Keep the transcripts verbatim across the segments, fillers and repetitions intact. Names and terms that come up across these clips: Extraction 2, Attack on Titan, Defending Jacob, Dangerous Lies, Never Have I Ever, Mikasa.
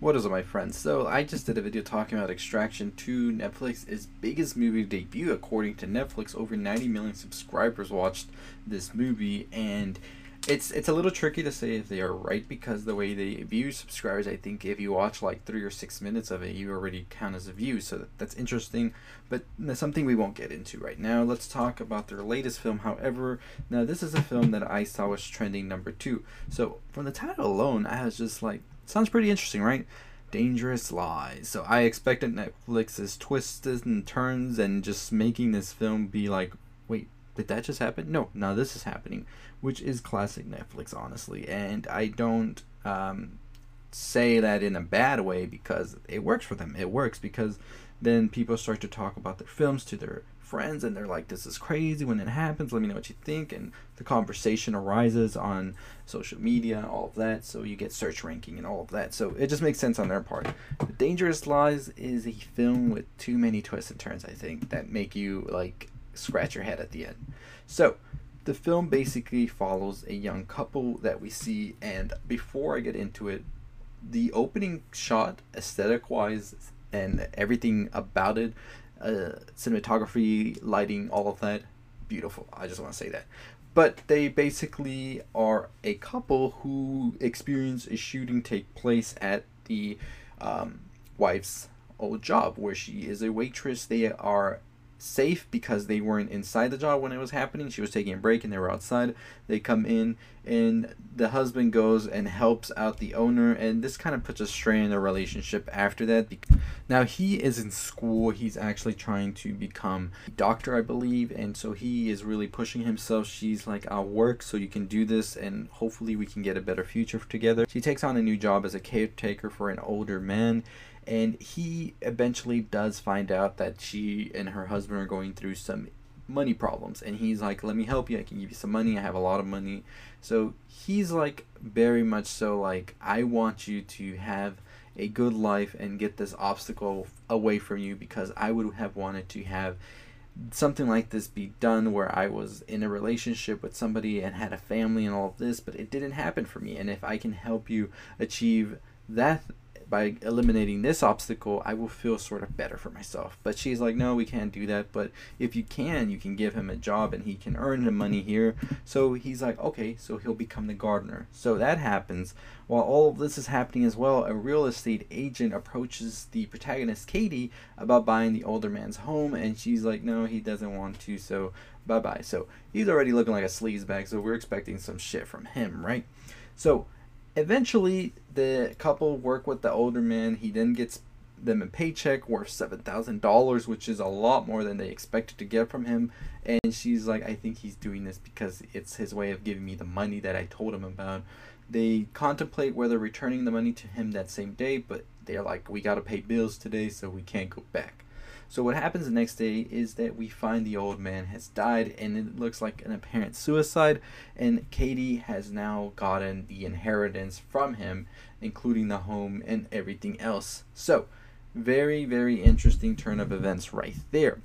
What is up, my friends? So I just did a video talking about Extraction two, Netflix's biggest movie debut. According to Netflix, over ninety million subscribers watched this movie, and it's it's a little tricky to say if they are right, because the way they view subscribers, I think if you watch like three or six minutes of it, you already count as a view, so that, that's interesting, but that's something we won't get into right now. Let's talk about their latest film, however. Now, this is a film that I saw was trending number two, so from the title alone, I was just like, sounds pretty interesting, right? Dangerous Lies. So I expected Netflix's twists and turns and just making this film be like, wait, did that just happen? No, now this is happening, which is classic Netflix, honestly. And I don't um, say that in a bad way, because it works for them. It works because then people start to talk about their films to their friends, and they're like, this is crazy when it happens, let me know what you think, and the conversation arises on social media, all of that, so you get search ranking and all of that, so it just makes sense on their part. But Dangerous Lies is a film with too many twists and turns, I think, that make you like scratch your head at the end. So the film basically follows a young couple that we see, and before I get into it, the opening shot, aesthetic wise and everything about it, Uh, cinematography, lighting, all of that, beautiful. I just want to say that. But they basically are a couple who experience a shooting take place at the um, wife's old job, where she is a waitress. They are safe because they weren't inside the job when it was happening. She was taking a break and they were outside. They come in, and the husband goes and helps out the owner, and this kind of puts a strain in their relationship after that. Now, he is in school. He's actually trying to become a doctor, I believe, and so he is really pushing himself. She's like, I'll work so you can do this, and hopefully we can get a better future together. She takes on a new job as a caretaker for an older man, and he eventually does find out that she and her husband are going through some money problems, and he's like, let me help you, I can give you some money, I have a lot of money. So he's like, very much so like, I want you to have a good life and get this obstacle away from you, because I would have wanted to have something like this be done, where I was in a relationship with somebody and had a family and all of this, but it didn't happen for me, and if I can help you achieve that by eliminating this obstacle, I will feel sort of better for myself. But she's like, no, we can't do that, but if you can, you can give him a job and he can earn the money here. So he's like, okay, so he'll become the gardener. So that happens. While all of this is happening as well, a real estate agent approaches the protagonist, Katie, about buying the older man's home, and she's like, no, he doesn't want to, so bye-bye. So he's already looking like a sleazebag, so we're expecting some shit from him, right? So eventually, the couple work with the older man. He then gets them a paycheck worth seven thousand dollars, which is a lot more than they expected to get from him. And she's like, I think he's doing this because it's his way of giving me the money that I told him about. They contemplate whether returning the money to him that same day, but they're like, we got to pay bills today, so we can't go back. So what happens the next day is that we find the old man has died, and it looks like an apparent suicide, and Katie has now gotten the inheritance from him, including the home and everything else. So very, very interesting turn of events right there.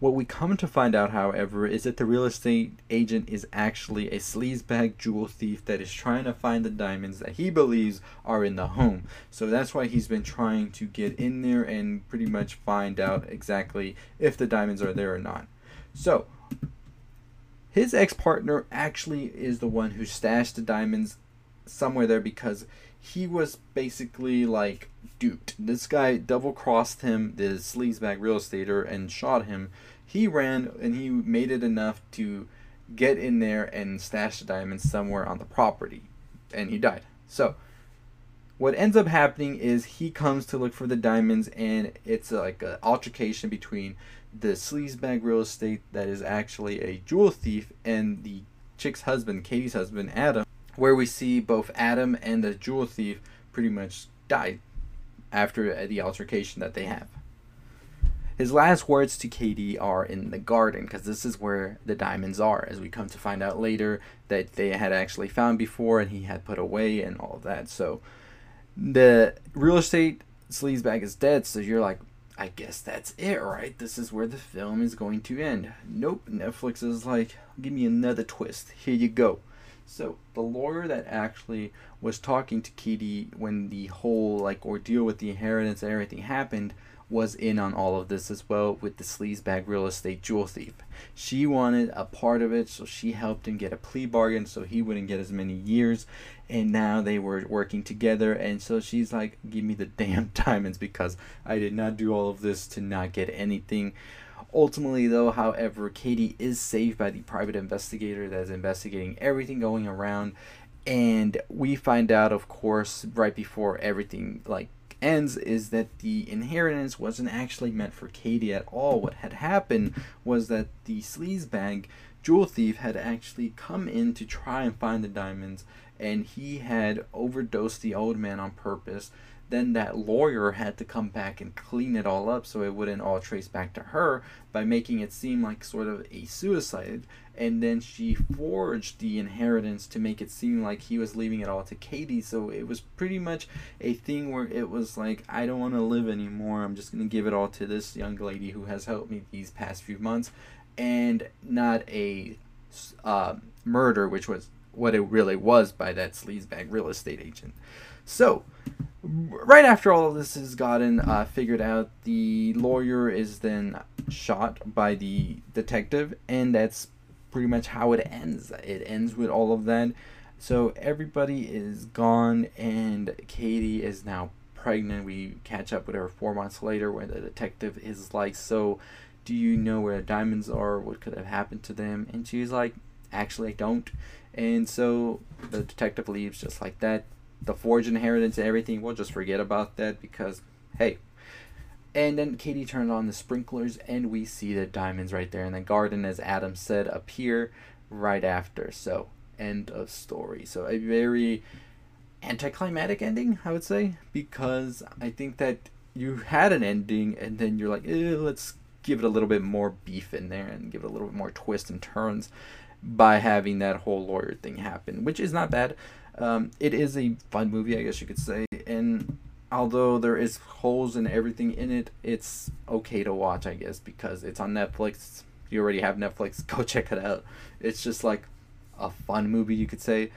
What we come to find out, however, is that the real estate agent is actually a sleazebag jewel thief that is trying to find the diamonds that he believes are in the home. So that's why he's been trying to get in there and pretty much find out exactly if the diamonds are there or not. So his ex-partner actually is the one who stashed the diamonds somewhere there, because he was basically like duped. This guy double crossed him, the sleazebag real estater, and shot him. He ran, and he made it enough to get in there and stash the diamonds somewhere on the property, and he died. So what ends up happening is he comes to look for the diamonds, and it's like an altercation between the sleazebag real estate that is actually a jewel thief and the chick's husband, Katie's husband, Adam, where we see both Adam and the jewel thief pretty much died after the altercation that they have. His last words to Katie are in the garden, because this is where the diamonds are, as we come to find out later that they had actually found before and he had put away and all of that. So the real estate sleazebag is dead, so you're like, I guess that's it, right? This is where the film is going to end. Nope, Netflix is like, give me another twist. Here you go. So the lawyer that actually was talking to Kitty when the whole like ordeal with the inheritance and everything happened was in on all of this as well with the sleazebag real estate jewel thief. She wanted a part of it, so she helped him get a plea bargain so he wouldn't get as many years, and now they were working together. And so she's like, give me the damn diamonds because I did not do all of this to not get anything. Ultimately though, however, Katie is saved by the private investigator that is investigating everything going around, and we find out, of course, right before everything like ends, is that the inheritance wasn't actually meant for Katie at all. What had happened was that the sleazebag jewel thief had actually come in to try and find the diamonds, and he had overdosed the old man on purpose. Then that lawyer had to come back and clean it all up so it wouldn't all trace back to her by making it seem like sort of a suicide. And then she forged the inheritance to make it seem like he was leaving it all to Katie. So it was pretty much a thing where it was like, I don't want to live anymore. I'm just going to give it all to this young lady who has helped me these past few months. And not a uh, murder, which was what it really was by that sleazebag real estate agent. So right after all of this is gotten uh, figured out, the lawyer is then shot by the detective, and that's pretty much how it ends. It ends with all of that. So everybody is gone, and Katie is now pregnant. We catch up with her four months later where the detective is like, so do you know where the diamonds are? What could have happened to them? And she's like, actually, I don't. And so the detective leaves just like that. The forged inheritance and everything, we'll just forget about that because, hey. And then Katie turned on the sprinklers, and we see the diamonds right there in the garden, as Adam said, appear right after. So, end of story. So, a very anticlimactic ending, I would say, because I think that you had an ending, and then you're like, eh, let's give it a little bit more beef in there and give it a little bit more twists and turns by having that whole lawyer thing happen, which is not bad. Um, it is a fun movie, I guess you could say, and although there is holes and everything in it, it's okay to watch, I guess, because it's on Netflix. If you already have Netflix, go check it out. It's just like a fun movie, you could say,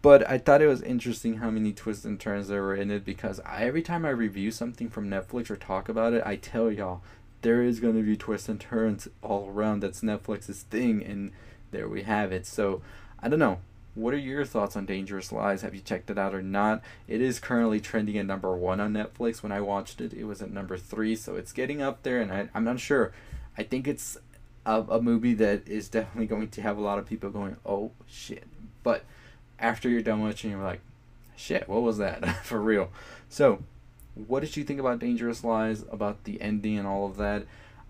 but I thought it was interesting how many twists and turns there were in it, because I, every time I review something from Netflix or talk about it, I tell y'all, there is going to be twists and turns all around. That's Netflix's thing, and there we have it. So, I don't know. What are your thoughts on Dangerous Lies? Have you checked it out or not? It is currently trending at number one on Netflix. When I watched it, it was at number three, so it's getting up there, and I, I'm not sure. I think it's a, a movie that is definitely going to have a lot of people going, oh, shit. But after you're done watching, you're like, shit, what was that? For real. So, what did you think about Dangerous Lies, about the ending and all of that?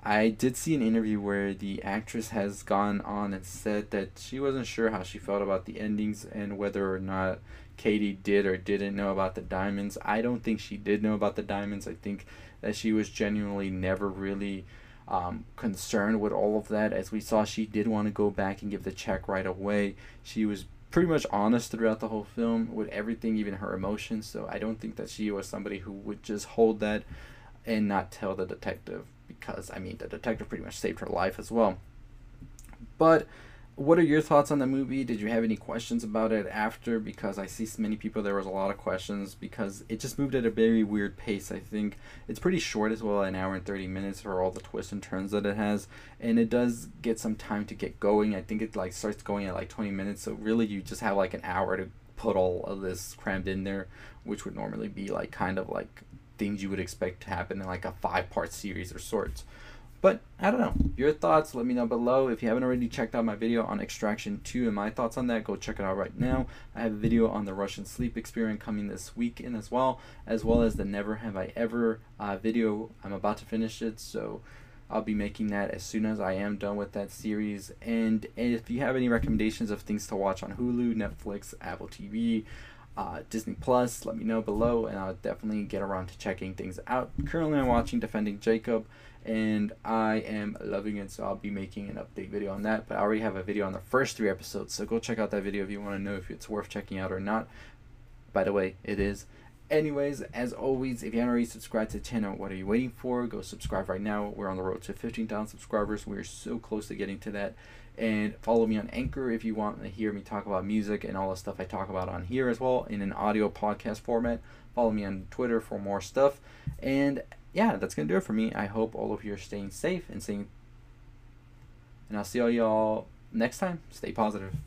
I did see an interview where the actress has gone on and said that she wasn't sure how she felt about the endings and whether or not Katie did or didn't know about the diamonds. I don't think she did know about the diamonds. I think that she was genuinely never really um, concerned with all of that. As we saw, she did want to go back and give the check right away. She was pretty much honest throughout the whole film with everything, even her emotions. So I don't think that she was somebody who would just hold that and not tell the detective. Because, I mean, the detective pretty much saved her life as well. But what are your thoughts on the movie? Did you have any questions about it after? Because I see so many people, there was a lot of questions because it just moved at a very weird pace, I think. It's pretty short as well, an hour and thirty minutes for all the twists and turns that it has. And it does get some time to get going. I think it like starts going at like twenty minutes. So really you just have like an hour to put all of this crammed in there, which would normally be like kind of like things you would expect to happen in like a five-part series or sorts. But I don't know, your thoughts, let me know below. If you haven't already checked out my video on Extraction two and my thoughts on that, go check it out right now. I have a video on the Russian sleep experiment coming this weekend as well, as well as the Never Have I Ever uh, video. I'm about to finish it, so I'll be making that as soon as I am done with that series. And, and if you have any recommendations of things to watch on Hulu, Netflix, Apple T V, Uh, Disney Plus, let me know below, and I'll definitely get around to checking things out. Currently I'm watching Defending Jacob, and I am loving it, so I'll be making an update video on that. But I already have a video on the first three episodes, so go check out that video if you want to know if it's worth checking out or not. By the way, it is. Anyways, as always, if you haven't already subscribed to the channel, what are you waiting for? Go subscribe right now. We're on the road to fifteen thousand subscribers. We're so close to getting to that. And follow me on Anchor if you want to hear me talk about music and all the stuff I talk about on here as well in an audio podcast format. Follow me on Twitter for more stuff. And yeah, that's going to do it for me. I hope all of you are staying safe and staying. And I'll see all y'all next time. Stay positive.